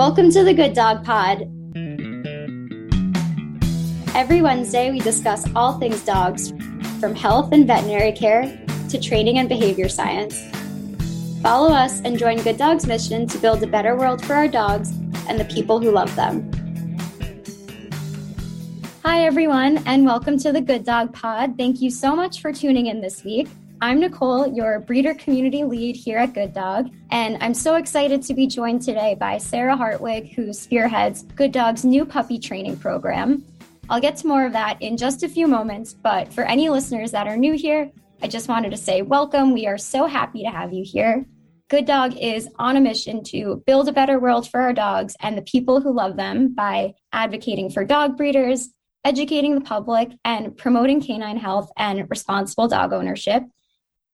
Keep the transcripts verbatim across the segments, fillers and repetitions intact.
Welcome to the Good Dog Pod. Every Wednesday, we discuss all things dogs, from health and veterinary care to training and behavior science. Follow us and join Good Dog's mission to build a better world for our dogs and the people who love them. Hi, everyone, and welcome to the Good Dog Pod. Thank you so much for tuning in this week. I'm Nicole, your breeder community lead here at Good Dog, and I'm so excited to be joined today by Sarah Hartwig, who spearheads Good Dog's new puppy training program. I'll get to more of that in just a few moments, but for any listeners that are new here, I just wanted to say welcome. We are so happy to have you here. Good Dog is on a mission to build a better world for our dogs and the people who love them by advocating for dog breeders, educating the public, and promoting canine health and responsible dog ownership.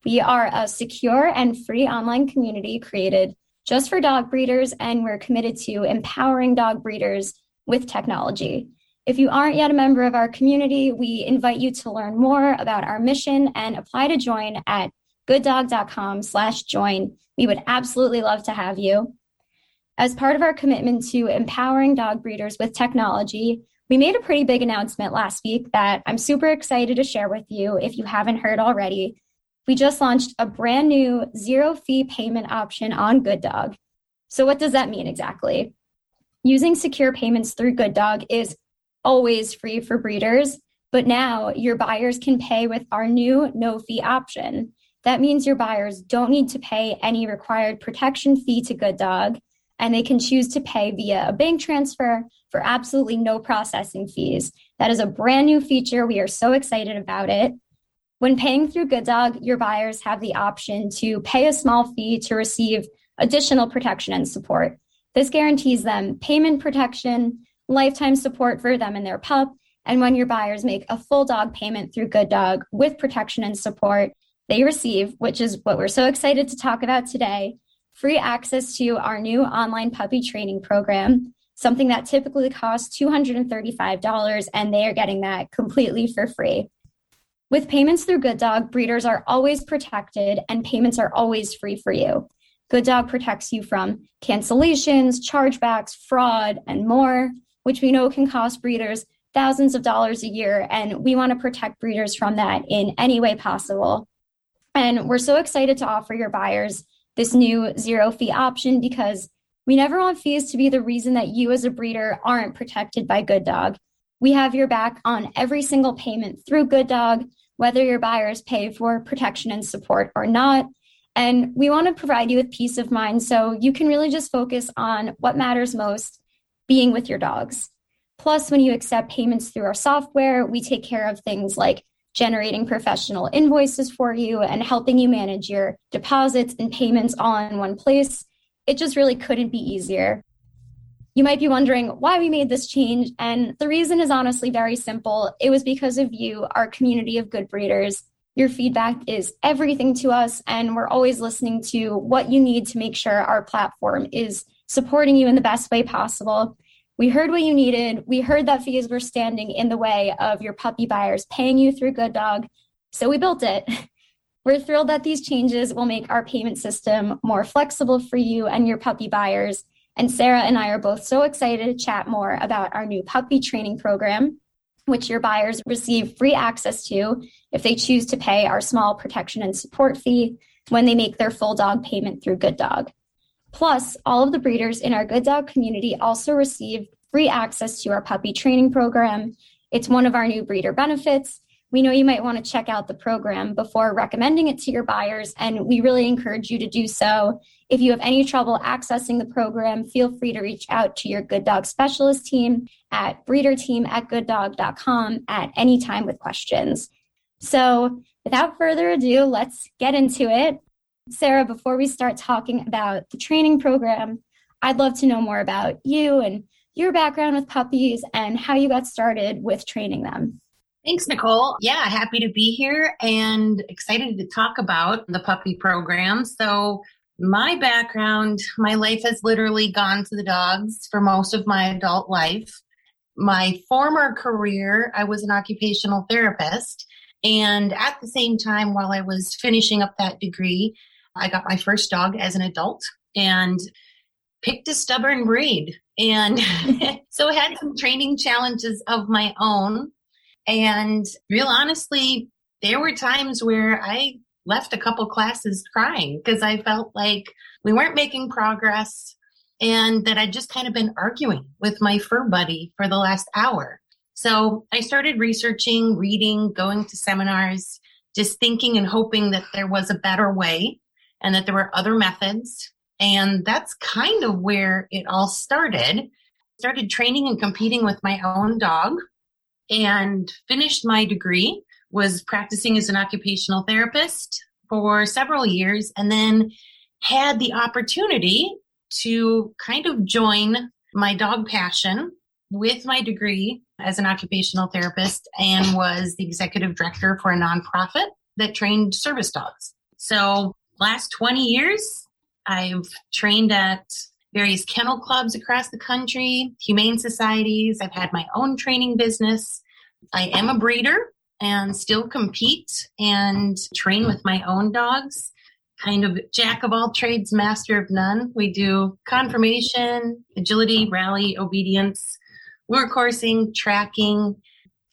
We are a secure and free online community created just for dog breeders, and we're committed to empowering dog breeders with technology. If you aren't yet a member of our community, we invite you to learn more about our mission and apply to join at gooddog.com slash join. We would absolutely love to have you. As part of our commitment to empowering dog breeders with technology, we made a pretty big announcement last week that I'm super excited to share with you if you haven't heard already. We just launched a brand new zero-fee payment option on Good Dog. So what does that mean exactly? Using secure payments through Good Dog is always free for breeders, but now your buyers can pay with our new no-fee option. That means your buyers don't need to pay any required protection fee to Good Dog, and they can choose to pay via a bank transfer for absolutely no processing fees. That is a brand new feature. We are so excited about it. When paying through Good Dog, your buyers have the option to pay a small fee to receive additional protection and support. This guarantees them payment protection, lifetime support for them and their pup, and when your buyers make a full dog payment through Good Dog with protection and support, they receive, which is what we're so excited to talk about today, free access to our new online puppy training program, something that typically costs two hundred thirty-five dollars, and they are getting that completely for free. With payments through Good Dog, breeders are always protected and payments are always free for you. Good Dog protects you from cancellations, chargebacks, fraud, and more, which we know can cost breeders thousands of dollars a year, and we want to protect breeders from that in any way possible. And we're so excited to offer your buyers this new zero-fee option because we never want fees to be the reason that you as a breeder aren't protected by Good Dog. We have your back on every single payment through Good Dog, whether your buyers pay for protection and support or not. And we want to provide you with peace of mind so you can really just focus on what matters most, being with your dogs. Plus, when you accept payments through our software, we take care of things like generating professional invoices for you and helping you manage your deposits and payments all in one place. It just really couldn't be easier. You might be wondering why we made this change, and the reason is honestly very simple. It was because of you, our community of good breeders. Your feedback is everything to us, and we're always listening to what you need to make sure our platform is supporting you in the best way possible. We heard what you needed. We heard that fees were standing in the way of your puppy buyers paying you through Good Dog, so we built it. We're thrilled that these changes will make our payment system more flexible for you and your puppy buyers. And Sarah and I are both so excited to chat more about our new puppy training program, which your buyers receive free access to if they choose to pay our small protection and support fee when they make their full dog payment through Good Dog. Plus, all of the breeders in our Good Dog community also receive free access to our puppy training program. It's one of our new breeder benefits. We know you might want to check out the program before recommending it to your buyers, and we really encourage you to do so. If you have any trouble accessing the program, feel free to reach out to your Good Dog specialist team at breeder team at good dog dot com at any time with questions. So without further ado, let's get into it. Sarah, before we start talking about the training program, I'd love to know more about you and your background with puppies and how you got started with training them. Thanks, Nicole. Yeah, happy to be here and excited to talk about the puppy program. So my background, my life has literally gone to the dogs for most of my adult life. My former career, I was an occupational therapist. And at the same time, while I was finishing up that degree, I got my first dog as an adult. And picked a stubborn breed. And so I had some training challenges of my own. And real honestly, there were times where I left a couple classes crying because I felt like we weren't making progress and that I'd just kind of been arguing with my fur buddy for the last hour. So I started researching, reading, going to seminars, just thinking and hoping that there was a better way and that there were other methods. And that's kind of where it all started. Started training and competing with my own dog and finished my degree, was practicing as an occupational therapist for several years, and then had the opportunity to kind of join my dog passion with my degree as an occupational therapist, and was the executive director for a nonprofit that trained service dogs. So last twenty years, I've trained at various kennel clubs across the country, humane societies. I've had my own training business. I am a breeder and still compete and train with my own dogs. Kind of jack of all trades, master of none. We do conformation, agility, rally, obedience, lure coursing, tracking,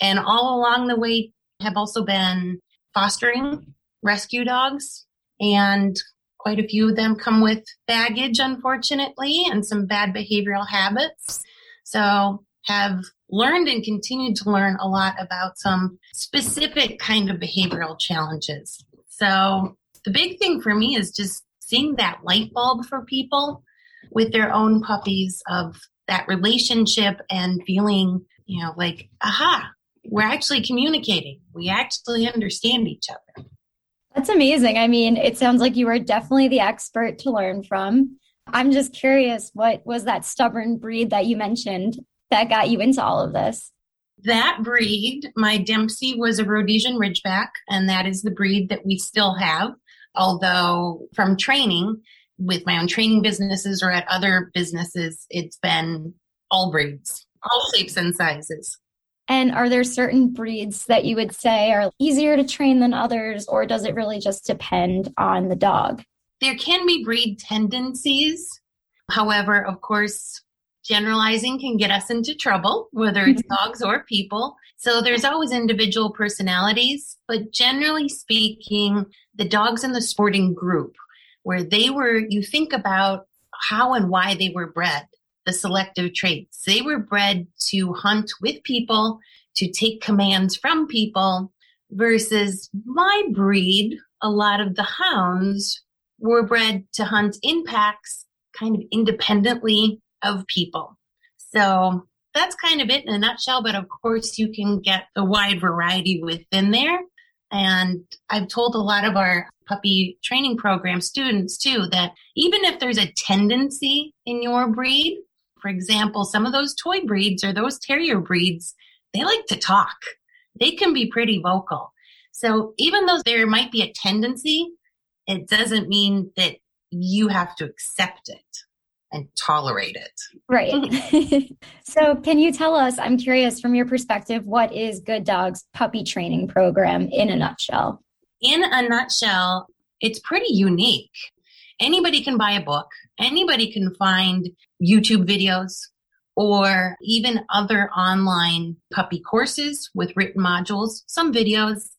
and all along the way have also been fostering rescue dogs. And quite a few of them come with baggage, unfortunately, and some bad behavioral habits. So have learned and continued to learn a lot about some specific kind of behavioral challenges. So the big thing for me is just seeing that light bulb for people with their own puppies, of that relationship and feeling, you know, like, aha, we're actually communicating. We actually understand each other. That's amazing. I mean, it sounds like you are definitely the expert to learn from. I'm just curious, what was that stubborn breed that you mentioned that got you into all of this? That breed, my Dempsey was a Rhodesian Ridgeback, and that is the breed that we still have. Although from training with my own training businesses or at other businesses, it's been all breeds, all shapes and sizes. And are there certain breeds that you would say are easier to train than others, or does it really just depend on the dog? There can be breed tendencies. However, of course, generalizing can get us into trouble, whether it's dogs or people. So there's always individual personalities, but generally speaking, the dogs in the sporting group, where they were, you think about how and why they were bred, the selective traits. They were bred to hunt with people, to take commands from people, versus my breed, a lot of the hounds were bred to hunt in packs, kind of independently of people. So that's kind of it in a nutshell, but of course you can get the wide variety within there. And I've told a lot of our puppy training program students too, that even if there's a tendency in your breed, for example, some of those toy breeds or those terrier breeds, they like to talk. They can be pretty vocal. So even though there might be a tendency, it doesn't mean that you have to accept it and tolerate it. Right. So can you tell us, I'm curious from your perspective, what is Good Dog's puppy training program in a nutshell? In a nutshell, it's pretty unique. Anybody can buy a book. Anybody can find YouTube videos or even other online puppy courses with written modules, some videos.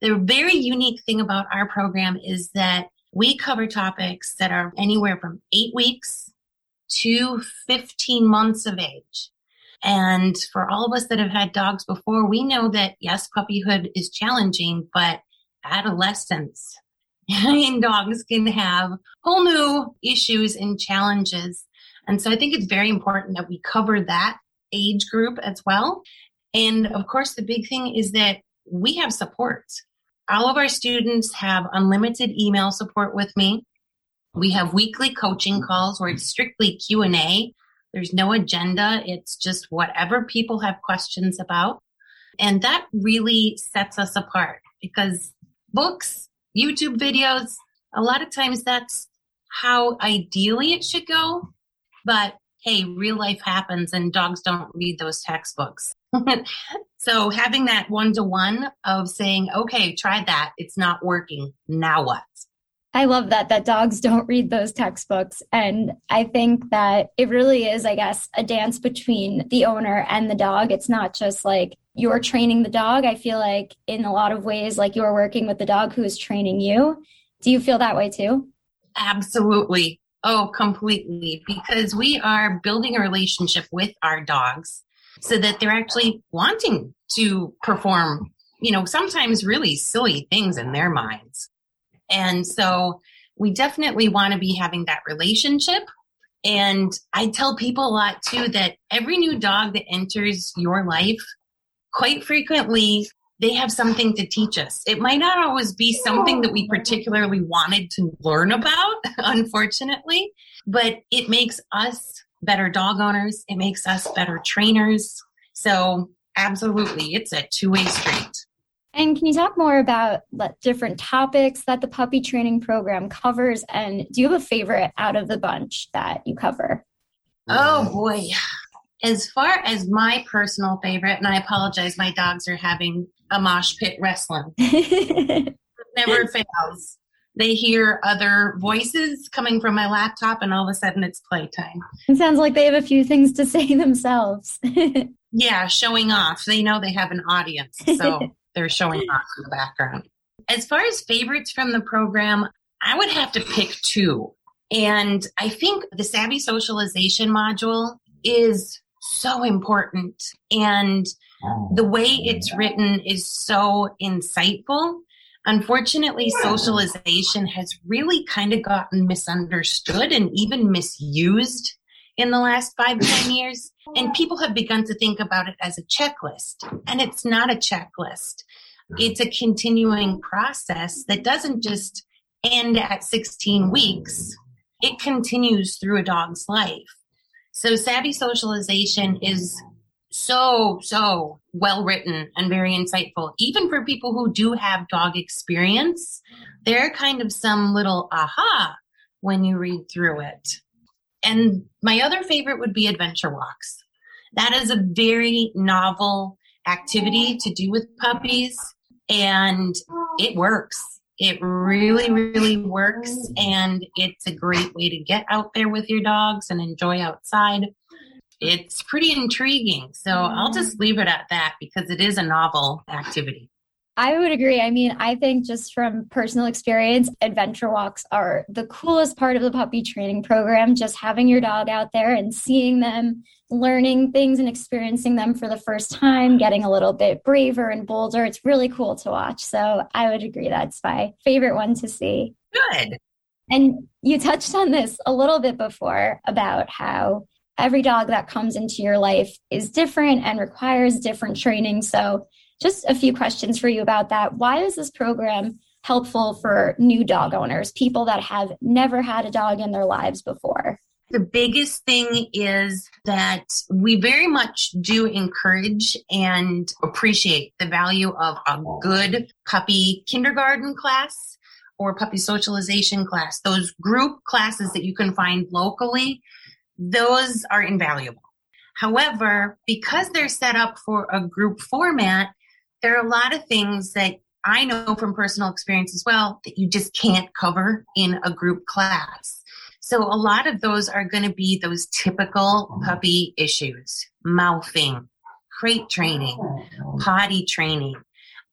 The very unique thing about our program is that we cover topics that are anywhere from eight weeks to fifteen months of age. And for all of us that have had dogs before, we know that, yes, puppyhood is challenging, but adolescence in dogs can have whole new issues and challenges. And so I think it's very important that we cover that age group as well. And of course, the big thing is that we have support. All of our students have unlimited email support with me. We have weekly coaching calls where it's strictly Q and A. There's no agenda. It's just whatever people have questions about. And that really sets us apart, because books, YouTube videos, a lot of times that's how ideally it should go. But hey, real life happens and dogs don't read those textbooks. So having that one-to-one of saying, okay, try that. It's not working. Now what? I love that, that dogs don't read those textbooks. And I think that it really is, I guess, a dance between the owner and the dog. It's not just like you're training the dog. I feel like in a lot of ways, like you're working with the dog who is training you. Do you feel that way too? Absolutely. Oh, completely. Because we are building a relationship with our dogs so that they're actually wanting to perform, you know, sometimes really silly things in their minds. And so we definitely want to be having that relationship. And I tell people a lot too, that every new dog that enters your life, quite frequently, they have something to teach us. It might not always be something that we particularly wanted to learn about, unfortunately, but it makes us better dog owners. It makes us better trainers. So absolutely, it's a two-way street. And can you talk more about different topics that the puppy training program covers? And do you have a favorite out of the bunch that you cover? Oh, boy. As far as my personal favorite, and I apologize, my dogs are having a mosh pit wrestling. It never fails. They hear other voices coming from my laptop, and all of a sudden it's playtime. It sounds like they have a few things to say themselves. Yeah, showing off. They know they have an audience, so... They're showing off in the background. As far as favorites from the program, I would have to pick two. And I think the Savvy Socialization module is so important. And the way it's written is so insightful. Unfortunately, socialization has really kind of gotten misunderstood and even misused in the last five to ten years. And people have begun to think about it as a checklist. And it's not a checklist. It's a continuing process that doesn't just end at sixteen weeks. It continues through a dog's life. So Savvy Socialization is so, so well-written and very insightful. Even for people who do have dog experience, there are kind of some little aha when you read through it. And my other favorite would be adventure walks. That is a very novel activity to do with puppies, and it works. It really, really works, and it's a great way to get out there with your dogs and enjoy outside. It's pretty intriguing, so I'll just leave it at that because it is a novel activity. I would agree. I mean, I think just from personal experience, adventure walks are the coolest part of the puppy training program. Just having your dog out there and seeing them, learning things and experiencing them for the first time, getting a little bit braver and bolder. It's really cool to watch. So I would agree. That's my favorite one to see. Good. And you touched on this a little bit before about how every dog that comes into your life is different and requires different training. So just a few questions for you about that. Why is this program helpful for new dog owners, people that have never had a dog in their lives before? The biggest thing is that we very much do encourage and appreciate the value of a good puppy kindergarten class or puppy socialization class. Those group classes that you can find locally, those are invaluable. However, because they're set up for a group format, there are a lot of things that I know from personal experience as well that you just can't cover in a group class. So a lot of those are going to be those typical puppy issues, mouthing, crate training, potty training.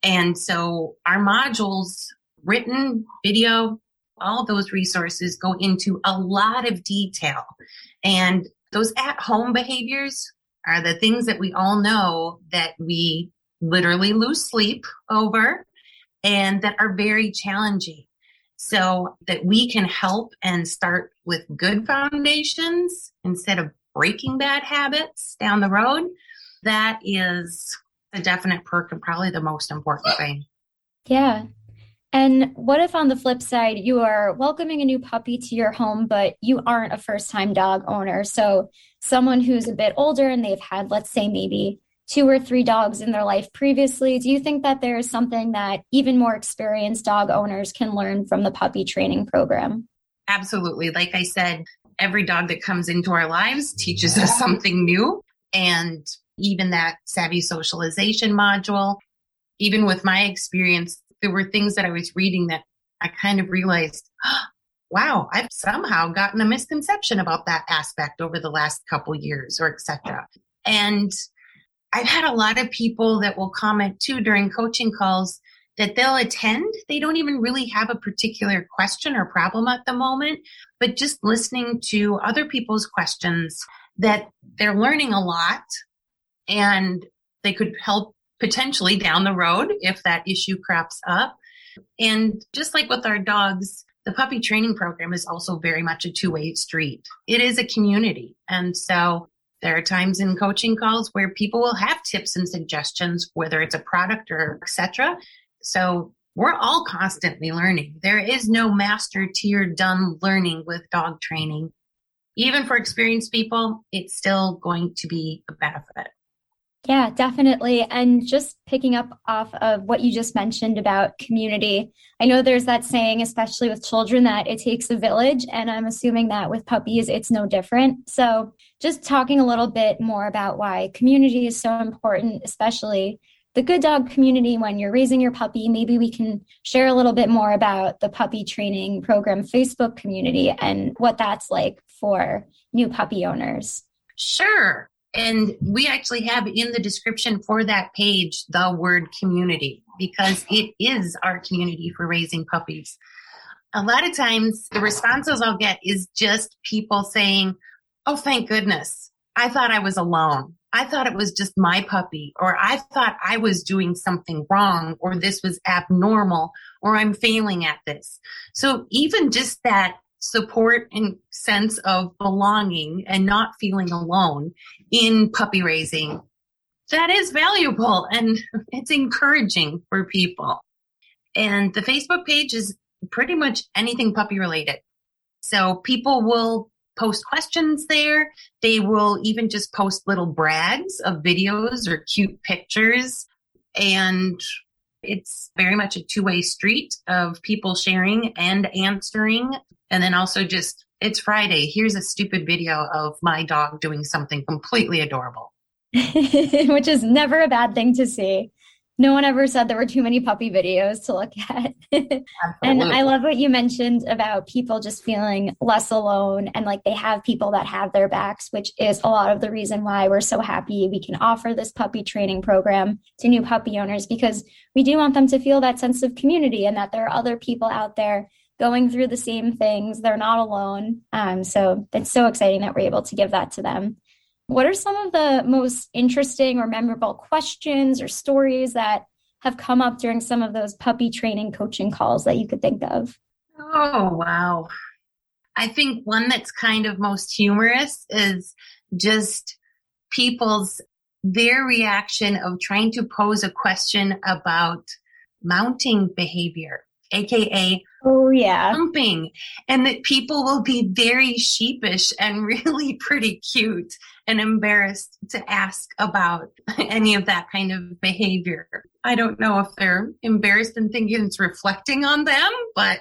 And so our modules, written, video, all those resources go into a lot of detail. And those at-home behaviors are the things that we all know that we literally lose sleep over and that are very challenging, so that we can help and start with good foundations instead of breaking bad habits down the road. That is a definite perk and probably the most important thing. Yeah. And what if on the flip side, you are welcoming a new puppy to your home, but you aren't a first-time dog owner? So someone who's a bit older and they've had, let's say, maybe two or three dogs in their life previously. Do you think that there is something that even more experienced dog owners can learn from the puppy training program? Absolutely. Like I said, every dog that comes into our lives teaches us something new. And even that Savvy Socialization module, even with my experience, there were things that I was reading that I kind of realized, oh, wow, I've somehow gotten a misconception about that aspect over the last couple years, or et cetera. And I've had a lot of people that will comment too during coaching calls that they'll attend. They don't even really have a particular question or problem at the moment, but just listening to other people's questions that they're learning a lot and they could help potentially down the road if that issue crops up. And just like with our dogs, the puppy training program is also very much a two-way street. It is a community. And so there are times in coaching calls where people will have tips and suggestions, whether it's a product or et cetera. So we're all constantly learning. There is no master tier done learning with dog training. Even for experienced people, it's still going to be a benefit. Yeah, definitely. And just picking up off of what you just mentioned about community, I know there's that saying, especially with children, that it takes a village. And I'm assuming that with puppies, it's no different. So just talking a little bit more about why community is so important, especially the Good Dog community when you're raising your puppy. Maybe we can share a little bit more about the Puppy Training Program Facebook community and what that's like for new puppy owners. Sure. And we actually have in the description for that page the word community, because it is our community for raising puppies. A lot of times the responses I'll get is just people saying, oh, thank goodness, I thought I was alone. I thought it was just my puppy, or I thought I was doing something wrong, or this was abnormal, or I'm failing at this. So even just that support and sense of belonging and not feeling alone in puppy raising, that is valuable and it's encouraging for people. And the Facebook page is pretty much anything puppy related. So people will post questions there. They will even just post little brags of videos or cute pictures. And it's very much a two-way street of people sharing and answering. And then also just, it's Friday. Here's a stupid video of my dog doing something completely adorable. Which is never a bad thing to see. No one ever said there were too many puppy videos to look at. And I love what you mentioned about people just feeling less alone and like they have people that have their backs, which is a lot of the reason why we're so happy we can offer this puppy training program to new puppy owners, because we do want them to feel that sense of community and that there are other people out there going through the same things. They're not alone. Um, so it's so exciting that we're able to give that to them. What are some of the most interesting or memorable questions or stories that have come up during some of those puppy training coaching calls that you could think of? Oh, wow. I think one that's kind of most humorous is just people's, their reaction of trying to pose a question about mounting behavior, A K A oh, yeah. Jumping, and that people will be very sheepish and really pretty cute and embarrassed to ask about any of that kind of behavior. I don't know if they're embarrassed and thinking it's reflecting on them, but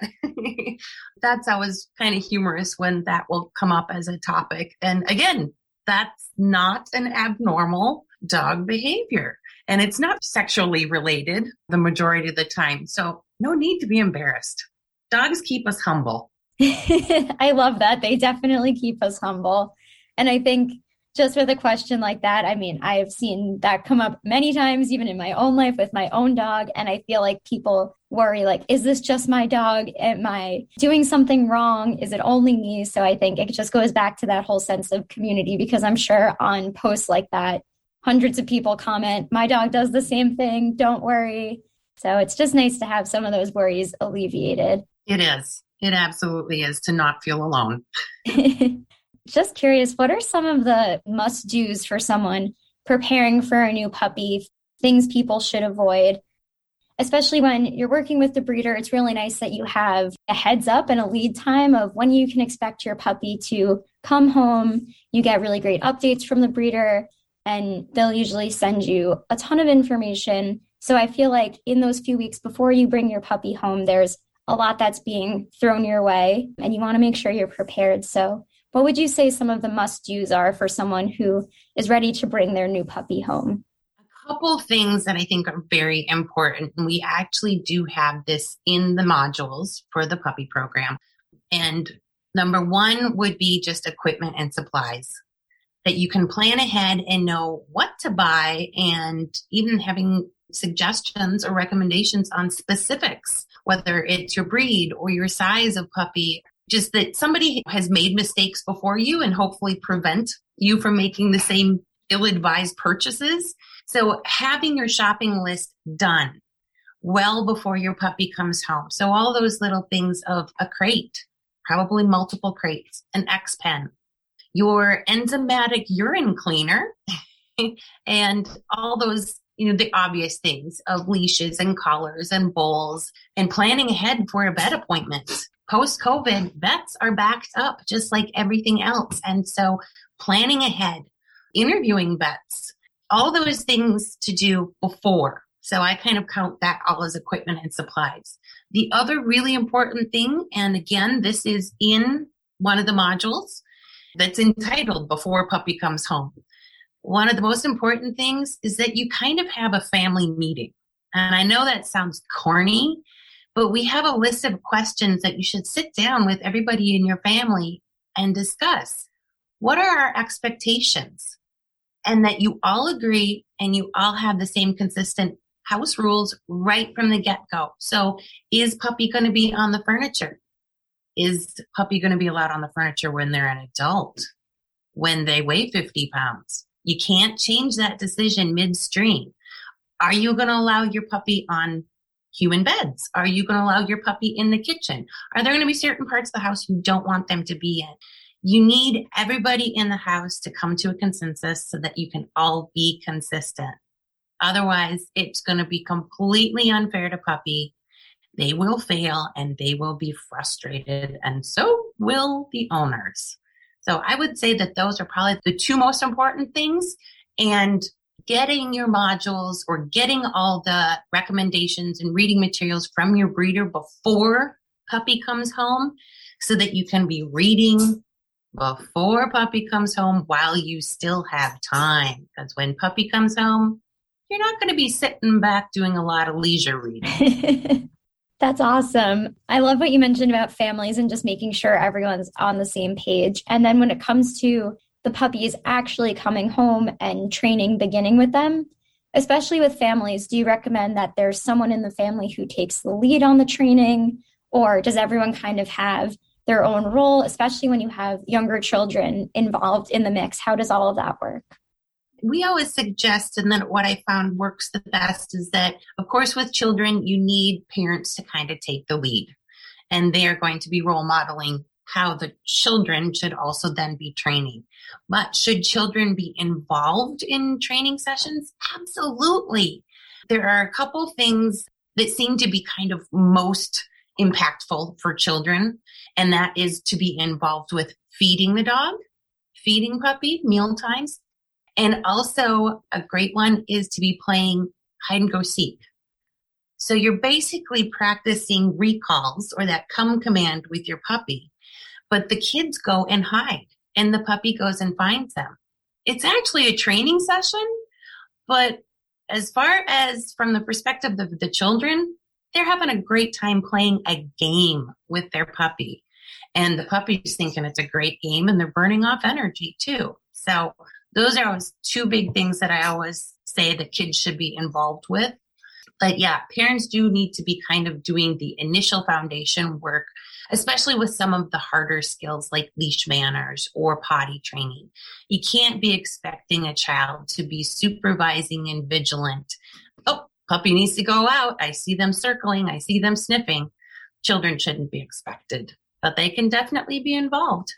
that's always kind of humorous when that will come up as a topic. And again, that's not an abnormal dog behavior. And it's not sexually related the majority of the time. So no need to be embarrassed. Dogs keep us humble. I love that. They definitely keep us humble. And I think just with a question like that, I mean, I've seen that come up many times, even in my own life with my own dog. And I feel like people worry, like, is this just my dog? Am I doing something wrong? Is it only me? So I think it just goes back to that whole sense of community, because I'm sure on posts like that, hundreds of people comment, my dog does the same thing, don't worry. So it's just nice to have some of those worries alleviated. It is. It absolutely is, to not feel alone. Just curious, what are some of the must-dos for someone preparing for a new puppy, things people should avoid? Especially when you're working with the breeder, it's really nice that you have a heads up and a lead time of when you can expect your puppy to come home. You get really great updates from the breeder, and they'll usually send you a ton of information. So I feel like in those few weeks before you bring your puppy home, there's a lot that's being thrown your way, and you want to make sure you're prepared. So what would you say some of the must-dos are for someone who is ready to bring their new puppy home? A couple things that I think are very important, and we actually do have this in the modules for the puppy program. And number one would be just equipment and supplies, that you can plan ahead and know what to buy, and even having suggestions or recommendations on specifics, whether it's your breed or your size of puppy, just that somebody has made mistakes before you and hopefully prevent you from making the same ill-advised purchases. So having your shopping list done well before your puppy comes home. So all those little things of a crate, probably multiple crates, an X-Pen, your enzymatic urine cleaner, and all those, you know, the obvious things of leashes and collars and bowls, and planning ahead for a vet appointment. Post-COVID, vets are backed up just like everything else. And so planning ahead, interviewing vets, all those things to do before. So I kind of count that all as equipment and supplies. The other really important thing, and again, this is in one of the modules that's entitled Before Puppy Comes Home. One of the most important things is that you kind of have a family meeting. And I know that sounds corny, but we have a list of questions that you should sit down with everybody in your family and discuss. What are our expectations? And that you all agree and you all have the same consistent house rules right from the get-go. So is puppy going to be on the furniture? Is puppy going to be allowed on the furniture when they're an adult, when they weigh fifty pounds? You can't change that decision midstream. Are you going to allow your puppy on human beds? Are you going to allow your puppy in the kitchen? Are there going to be certain parts of the house you don't want them to be in? You need everybody in the house to come to a consensus so that you can all be consistent. Otherwise, it's going to be completely unfair to puppy. They will fail and they will be frustrated, and so will the owners. So I would say that those are probably the two most important things. And getting your modules or getting all the recommendations and reading materials from your breeder before puppy comes home so that you can be reading before puppy comes home while you still have time. Because when puppy comes home, you're not going to be sitting back doing a lot of leisure reading. That's awesome. I love what you mentioned about families and just making sure everyone's on the same page. And then when it comes to the puppies actually coming home and training, beginning with them, especially with families, do you recommend that there's someone in the family who takes the lead on the training, or does everyone kind of have their own role, especially when you have younger children involved in the mix? How does all of that work? We always suggest, and then what I found works the best is that, of course, with children, you need parents to kind of take the lead, and they are going to be role modeling how the children should also then be training. But should children be involved in training sessions? Absolutely. There are a couple things that seem to be kind of most impactful for children, and that is to be involved with feeding the dog, feeding puppy, meal times, and also a great one is to be playing hide and go seek. So you're basically practicing recalls or that come command with your puppy, but the kids go and hide and the puppy goes and finds them. It's actually a training session, but as far as from the perspective of the children, they're having a great time playing a game with their puppy, and the puppy's thinking it's a great game and they're burning off energy too. So those are always two big things that I always say that kids should be involved with. But yeah, parents do need to be kind of doing the initial foundation work, especially with some of the harder skills like leash manners or potty training. You can't be expecting a child to be supervising and vigilant. Oh, puppy needs to go out. I see them circling. I see them sniffing. Children shouldn't be expected, but they can definitely be involved.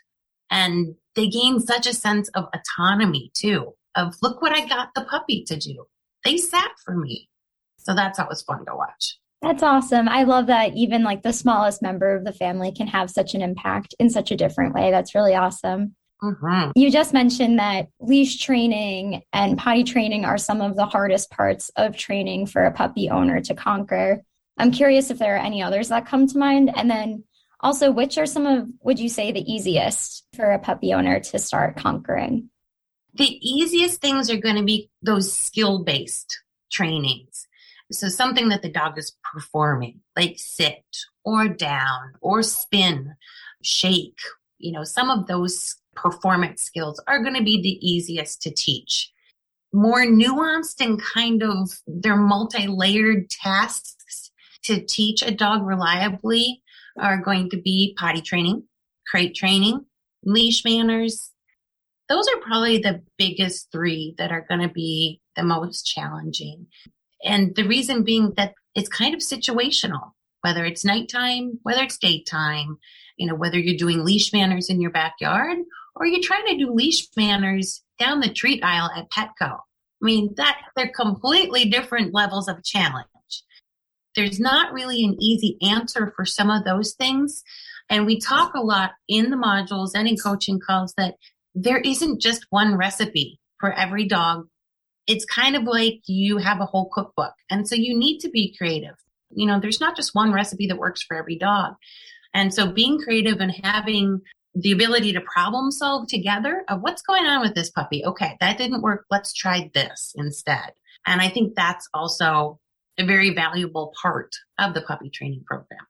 And they gain such a sense of autonomy too, of look what I got the puppy to do. They sat for me. So that's always fun to watch. That's awesome. I love that even like the smallest member of the family can have such an impact in such a different way. That's really awesome. Mm-hmm. You just mentioned that leash training and potty training are some of the hardest parts of training for a puppy owner to conquer. I'm curious if there are any others that come to mind. And then also, which are some of, would you say, the easiest for a puppy owner to start conquering? The easiest things are going to be those skill-based trainings. So something that the dog is performing, like sit or down or spin, shake, you know, some of those performance skills are going to be the easiest to teach. More nuanced and kind of their multi-layered tasks to teach a dog reliably are going to be potty training, crate training, leash manners. Those are probably the biggest three that are going to be the most challenging. And the reason being that it's kind of situational, whether it's nighttime, whether it's daytime, you know, whether you're doing leash manners in your backyard or you're trying to do leash manners down the treat aisle at Petco. I mean, that they're completely different levels of challenge. There's not really an easy answer for some of those things. And we talk a lot in the modules and in coaching calls that there isn't just one recipe for every dog. It's kind of like you have a whole cookbook. And so you need to be creative. You know, there's not just one recipe that works for every dog. And so being creative and having the ability to problem solve together of what's going on with this puppy. Okay, that didn't work. Let's try this instead. And I think that's also a very valuable part of the puppy training program.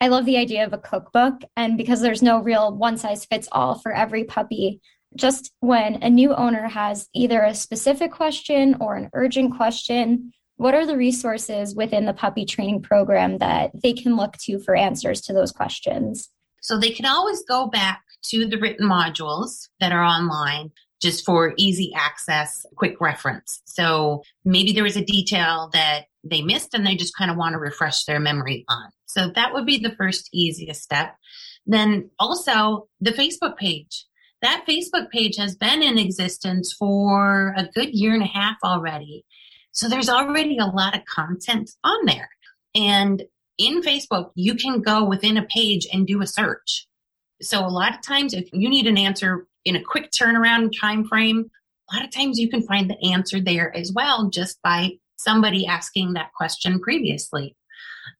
I love the idea of a cookbook. And because there's no real one size fits all for every puppy, just when a new owner has either a specific question or an urgent question, what are the resources within the puppy training program that they can look to for answers to those questions? So they can always go back to the written modules that are online just for easy access, quick reference. So maybe there was a detail that they missed and they just kind of want to refresh their memory on. So that would be the first easiest step. Then also the Facebook page. That Facebook page has been in existence for a good year and a half already. So there's already a lot of content on there. And in Facebook, you can go within a page and do a search. So a lot of times if you need an answer in a quick turnaround time frame, a lot of times you can find the answer there as well, just by somebody asking that question previously.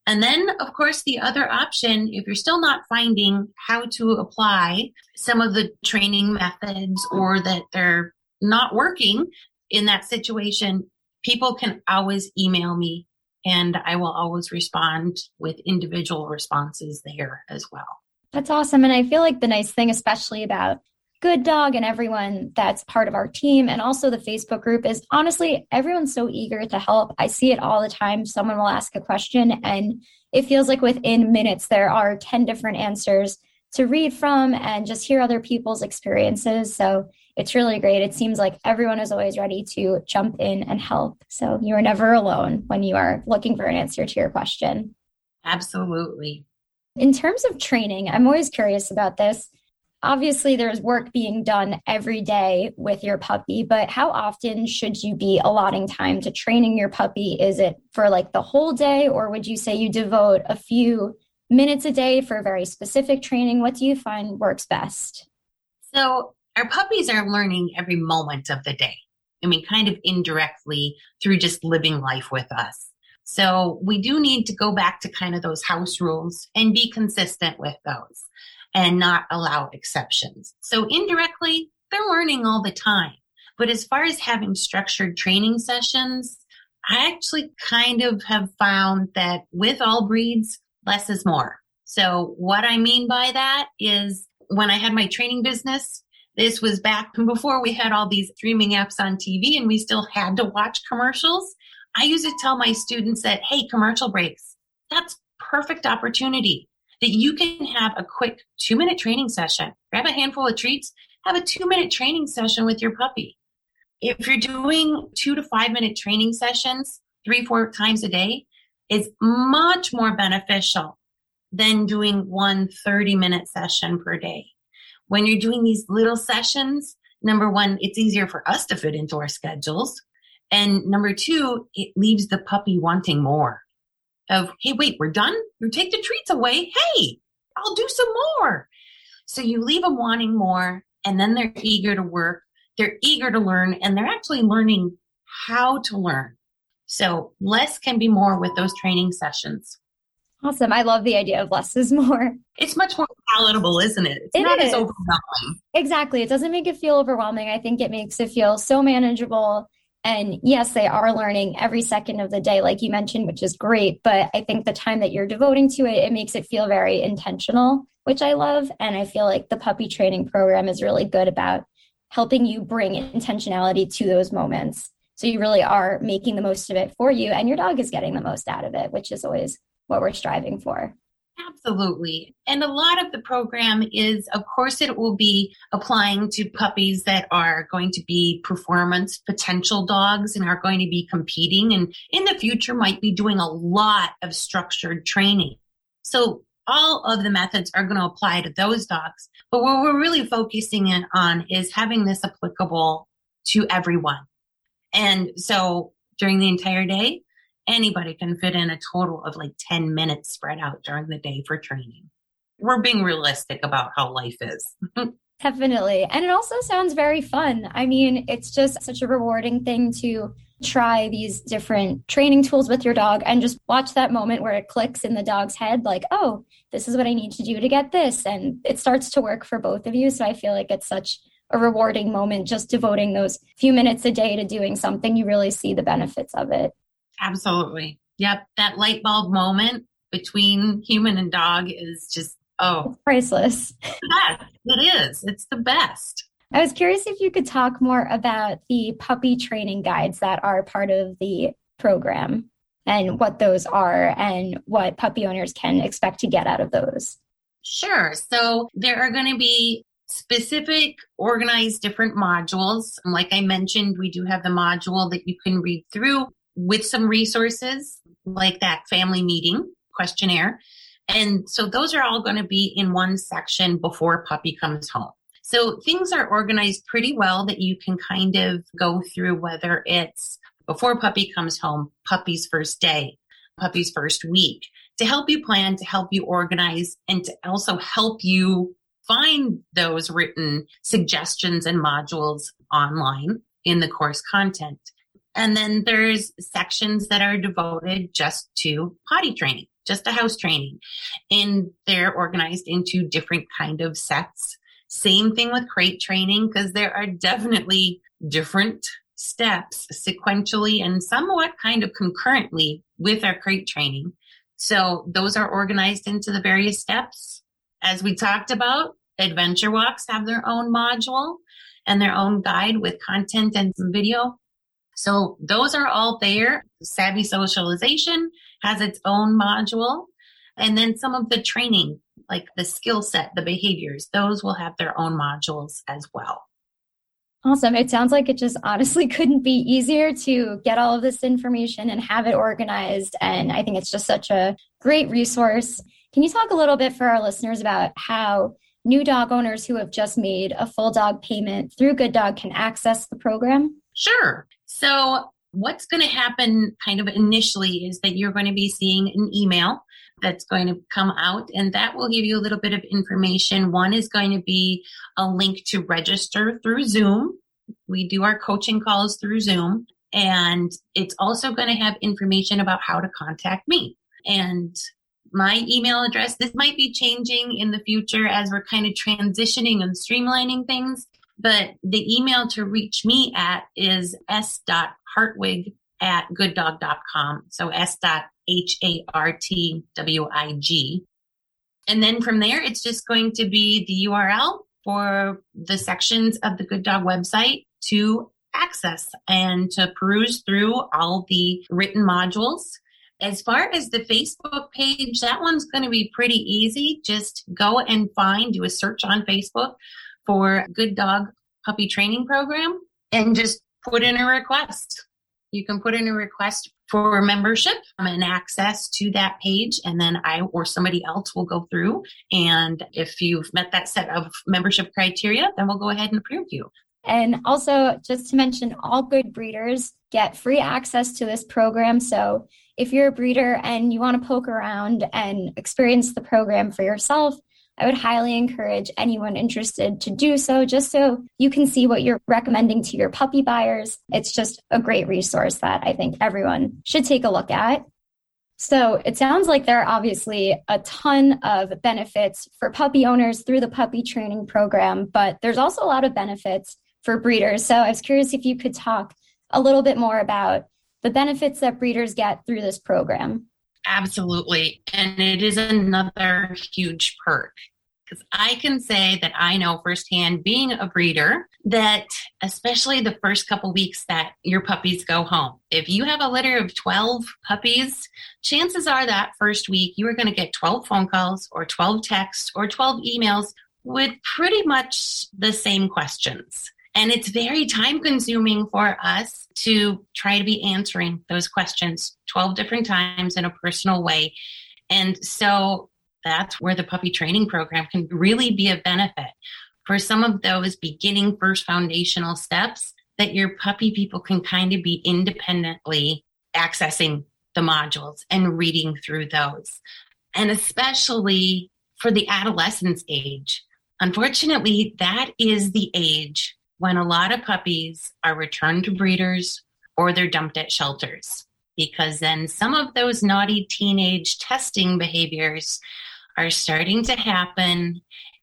And then, of course, the other option, if you're still not finding how to apply some of the training methods or that they're not working in that situation, people can always email me. And I will always respond with individual responses there as well. That's awesome. And I feel like the nice thing, especially about Good Dog and everyone that's part of our team and also the Facebook group, is honestly, everyone's so eager to help. I see it all the time. Someone will ask a question and it feels like within minutes, there are ten different answers to read from and just hear other people's experiences. So it's really great. It seems like everyone is always ready to jump in and help. So you are never alone when you are looking for an answer to your question. Absolutely. In terms of training, I'm always curious about this. Obviously, there's work being done every day with your puppy, but how often should you be allotting time to training your puppy? Is it for like the whole day, or would you say you devote a few minutes a day for very specific training? What do you find works best? So our puppies are learning every moment of the day. I mean, kind of indirectly through just living life with us. So we do need to go back to kind of those house rules and be consistent with those and not allow exceptions. So indirectly, they're learning all the time. But as far as having structured training sessions, I actually kind of have found that with all breeds, less is more. So what I mean by that is when I had my training business, this was back before we had all these streaming apps on T V and we still had to watch commercials. I used to tell my students that, hey, commercial breaks, that's perfect opportunity that you can have a quick two minute training session, grab a handful of treats, have a two minute training session with your puppy. If you're doing two to five minute training sessions, three, four times a day, is much more beneficial than doing one thirty minute session per day. When you're doing these little sessions, number one, it's easier for us to fit into our schedules. And number two, it leaves the puppy wanting more of, hey, wait, we're done? You take the treats away. Hey, I'll do some more. So you leave them wanting more, and then they're eager to work. They're eager to learn, and they're actually learning how to learn. So less can be more with those training sessions. Awesome. I love the idea of less is more. It's much more palatable, isn't it? It's it not is. as overwhelming. Exactly. It doesn't make it feel overwhelming. I think it makes it feel so manageable. And yes, they are learning every second of the day, like you mentioned, which is great. But I think the time that you're devoting to it, it makes it feel very intentional, which I love. And I feel like the puppy training program is really good about helping you bring intentionality to those moments. So you really are making the most of it for you, and your dog is getting the most out of it, which is always what we're striving for. Absolutely. And a lot of the program is, of course, it will be applying to puppies that are going to be performance potential dogs and are going to be competing, and in the future might be doing a lot of structured training. So all of the methods are going to apply to those dogs. But what we're really focusing in on is having this applicable to everyone. And so during the entire day, anybody can fit in a total of like ten minutes spread out during the day for training. We're being realistic about how life is. Definitely. And it also sounds very fun. I mean, it's just such a rewarding thing to try these different training tools with your dog and just watch that moment where it clicks in the dog's head, like, oh, this is what I need to do to get this. And it starts to work for both of you. So I feel like it's such a rewarding moment, just devoting those few minutes a day to doing something. You really see the benefits of it. Absolutely. Yep. That light bulb moment between human and dog is just, oh. It's priceless. Yes, it is. It's the best. I was curious if you could talk more about the puppy training guides that are part of the program and what those are and what puppy owners can expect to get out of those. Sure. So there are going to be specific, organized different modules. Like I mentioned, we do have the module that you can read through with some resources like that family meeting questionnaire. And so those are all going to be in one section before puppy comes home. So things are organized pretty well that you can kind of go through, whether it's before puppy comes home, puppy's first day, puppy's first week, to help you plan, to help you organize, and to also help you find those written suggestions and modules online in the course content. And then there's sections that are devoted just to potty training, just to house training. And they're organized into different kind of sets. Same thing with crate training, because there are definitely different steps sequentially and somewhat kind of concurrently with our crate training. So those are organized into the various steps. As we talked about, adventure walks have their own module and their own guide with content and some video. So those are all there. Savvy socialization has its own module. And then some of the training, like the skill set, the behaviors, those will have their own modules as well. Awesome. It sounds like it just honestly couldn't be easier to get all of this information and have it organized. And I think it's just such a great resource. Can you talk a little bit for our listeners about how new dog owners who have just made a full dog payment through Good Dog can access the program? Sure. So what's going to happen kind of initially is that you're going to be seeing an email that's going to come out, and that will give you a little bit of information. One is going to be a link to register through Zoom. We do our coaching calls through Zoom, and it's also going to have information about how to contact me. And my email address, this might be changing in the future as we're kind of transitioning and streamlining things. But the email to reach me at is s dot hartwig at good dog dot com. So s dot h a r t w i g. And then from there, it's just going to be the U R L for the sections of the Good Dog website to access and to peruse through all the written modules. As far as the Facebook page, that one's going to be pretty easy. Just go and find, do a search on Facebook for Good Dog Puppy Training Program, and just put in a request. You can put in a request for membership and access to that page, and then I or somebody else will go through. And if you've met that set of membership criteria, then we'll go ahead and approve you. And also, just to mention, all good breeders get free access to this program. So if you're a breeder and you want to poke around and experience the program for yourself, I would highly encourage anyone interested to do so, just so you can see what you're recommending to your puppy buyers. It's just a great resource that I think everyone should take a look at. So it sounds like there are obviously a ton of benefits for puppy owners through the puppy training program, but there's also a lot of benefits for breeders. So I was curious if you could talk a little bit more about the benefits that breeders get through this program. Absolutely. And it is another huge perk, because I can say that I know firsthand, being a breeder, that especially the first couple weeks that your puppies go home, if you have a litter of twelve puppies, chances are that first week you are going to get twelve phone calls or twelve texts or twelve emails with pretty much the same questions. And it's very time consuming for us to try to be answering those questions twelve different times in a personal way. And so that's where the puppy training program can really be a benefit for some of those beginning first foundational steps that your puppy people can kind of be independently accessing the modules and reading through those. And especially for the adolescence age. Unfortunately, that is the age when a lot of puppies are returned to breeders or they're dumped at shelters, because then some of those naughty teenage testing behaviors are starting to happen,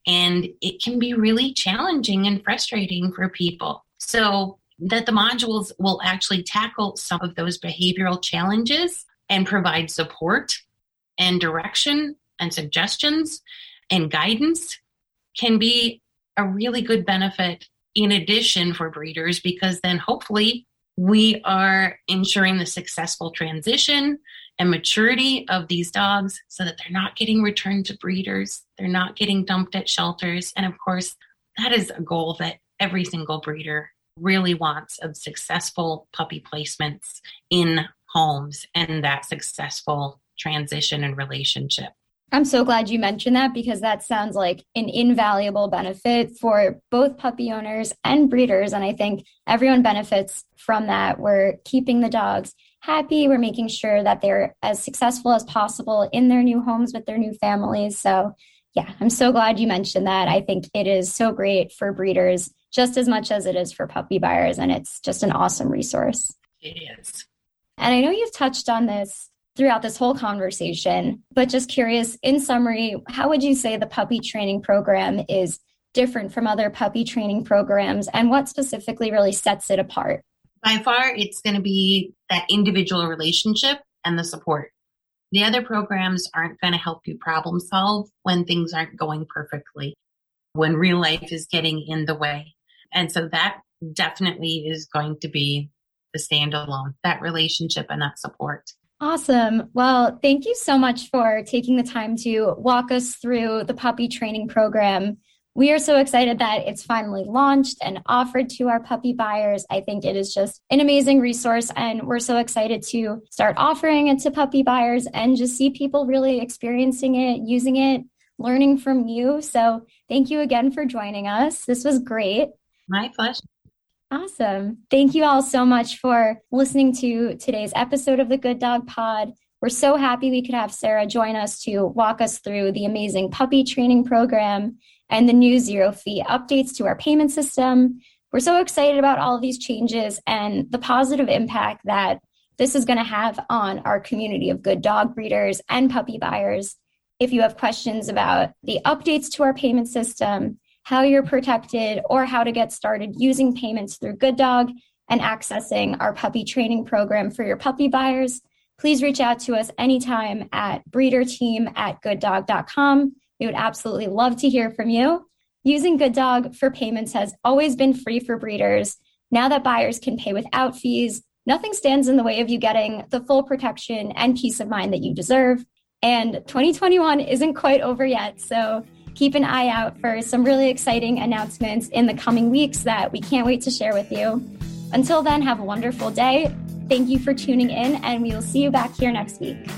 and it can be really challenging and frustrating for people. So that the modules will actually tackle some of those behavioral challenges and provide support and direction and suggestions and guidance can be a really good benefit in addition for breeders, because then hopefully we are ensuring the successful transition and maturity of these dogs so that they're not getting returned to breeders, they're not getting dumped at shelters. And of course, that is a goal that every single breeder really wants, of successful puppy placements in homes and that successful transition and relationship. I'm so glad you mentioned that, because that sounds like an invaluable benefit for both puppy owners and breeders. And I think everyone benefits from that. We're keeping the dogs happy. We're making sure that they're as successful as possible in their new homes with their new families. So yeah, I'm so glad you mentioned that. I think it is so great for breeders just as much as it is for puppy buyers. And it's just an awesome resource. It is. And I know you've touched on this throughout this whole conversation, but just curious, in summary, how would you say the puppy training program is different from other puppy training programs, and what specifically really sets it apart? By far, it's going to be that individual relationship and the support. The other programs aren't going to help you problem solve when things aren't going perfectly, when real life is getting in the way. And so that definitely is going to be the standalone, that relationship and that support. Awesome. Well, thank you so much for taking the time to walk us through the puppy training program. We are so excited that it's finally launched and offered to our puppy buyers. I think it is just an amazing resource, and we're so excited to start offering it to puppy buyers and just see people really experiencing it, using it, learning from you. So thank you again for joining us. This was great. My pleasure. Awesome. Thank you all so much for listening to today's episode of the Good Dog Pod. We're so happy we could have Sarah join us to walk us through the amazing puppy training program and the new zero fee updates to our payment system. We're so excited about all of these changes and the positive impact that this is going to have on our community of good dog breeders and puppy buyers. If you have questions about the updates to our payment system, how you're protected, or how to get started using payments through Good Dog and accessing our puppy training program for your puppy buyers, please reach out to us anytime at breeder team at good dog dot com. We would absolutely love to hear from you. Using Good Dog for payments has always been free for breeders. Now that buyers can pay without fees, nothing stands in the way of you getting the full protection and peace of mind that you deserve. And twenty twenty-one isn't quite over yet, so keep an eye out for some really exciting announcements in the coming weeks that we can't wait to share with you. Until then, have a wonderful day. Thank you for tuning in, and we will see you back here next week.